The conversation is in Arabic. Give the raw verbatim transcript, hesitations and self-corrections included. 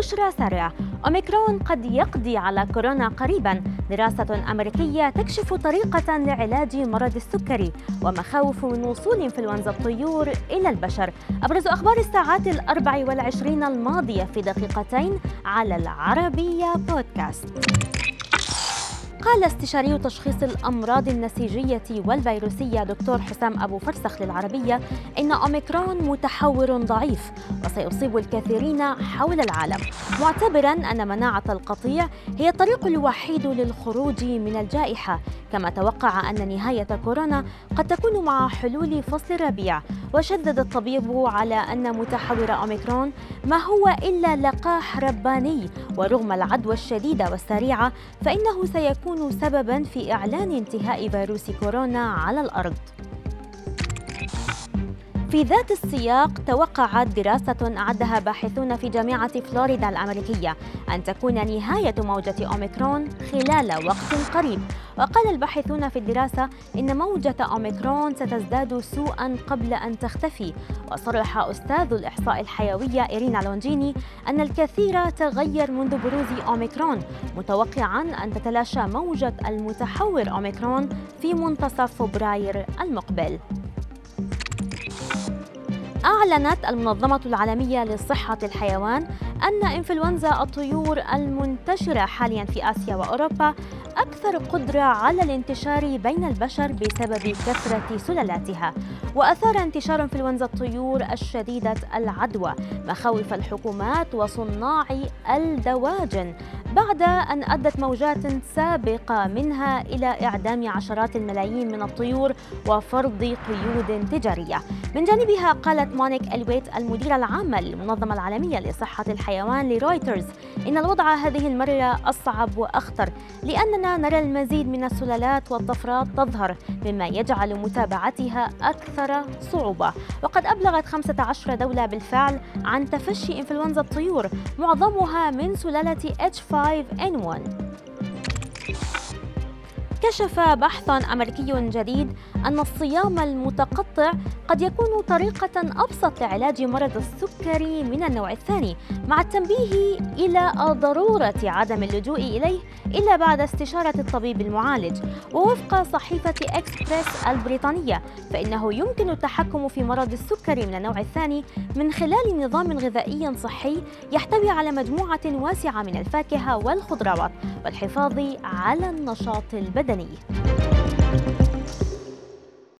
بشرى سريع، أوميكرون قد يقضي على كورونا قريباً. دراسة أمريكية تكشف طريقة لعلاج مرض السكري ومخاوف من وصول إنفلونزا الطيور إلى البشر. أبرز أخبار الساعات الأربع والعشرين الماضية في دقيقتين على العربية بودكاست. قال استشاري تشخيص الأمراض النسيجية والفيروسية دكتور حسام ابو فرسخ للعربية إن أوميكرون متحور ضعيف وسيصيب الكثيرين حول العالم، معتبراً أن مناعة القطيع هي الطريق الوحيد للخروج من الجائحة، كما توقع أن نهاية كورونا قد تكون مع حلول فصل الربيع. وشدد الطبيب على أن متحور أوميكرون ما هو إلا لقاح رباني، ورغم العدوى الشديدة والسريعة فإنه سيكون سبباً في إعلان انتهاء فيروس كورونا على الأرض. في ذات السياق، توقعت دراسة أعدها باحثون في جامعة فلوريدا الأمريكية أن تكون نهاية موجة أوميكرون خلال وقت قريب، وقال الباحثون في الدراسة إن موجة أوميكرون ستزداد سوءاً قبل أن تختفي. وصرح أستاذ الإحصاء الحيوية إيرينا لونجيني أن الكثير تغير منذ بروز أوميكرون، متوقعاً أن تتلاشى موجة المتحور أوميكرون في منتصف فبراير المقبل. أعلنت المنظمة العالمية لصحة الحيوان أن إنفلونزا الطيور المنتشرة حالياً في آسيا وأوروبا أكثر قدرة على الانتشار بين البشر بسبب كثرة سلالاتها. وأثار انتشار إنفلونزا الطيور الشديدة العدوى مخاوف الحكومات وصناع الدواجن، بعد أن أدت موجات سابقة منها إلى إعدام عشرات الملايين من الطيور وفرض قيود تجارية. من جانبها، قالت مونيك الويت المديرة العامة للمنظمة العالمية لصحة الحيوان لرويترز إن الوضع هذه المرة أصعب وأخطر، لأننا نرى المزيد من السلالات والطفرات تظهر، مما يجعل متابعتها أكثر صعوبة. وقد أبلغت خمسة عشر دولة بالفعل عن تفشي إنفلونزا الطيور، معظمها من سلالة إتش خمسة إن واحد. كشف بحث أمريكي جديد أن الصيام المتقطع قد يكون طريقة أبسط لعلاج مرض السكري من النوع الثاني، مع التنبيه إلى ضرورة عدم اللجوء إليه إلا بعد استشارة الطبيب المعالج. ووفق صحيفة إكسبريس البريطانية، فإنه يمكن التحكم في مرض السكري من النوع الثاني من خلال نظام غذائي صحي يحتوي على مجموعة واسعة من الفاكهة والخضروات والحفاظ على النشاط البدني.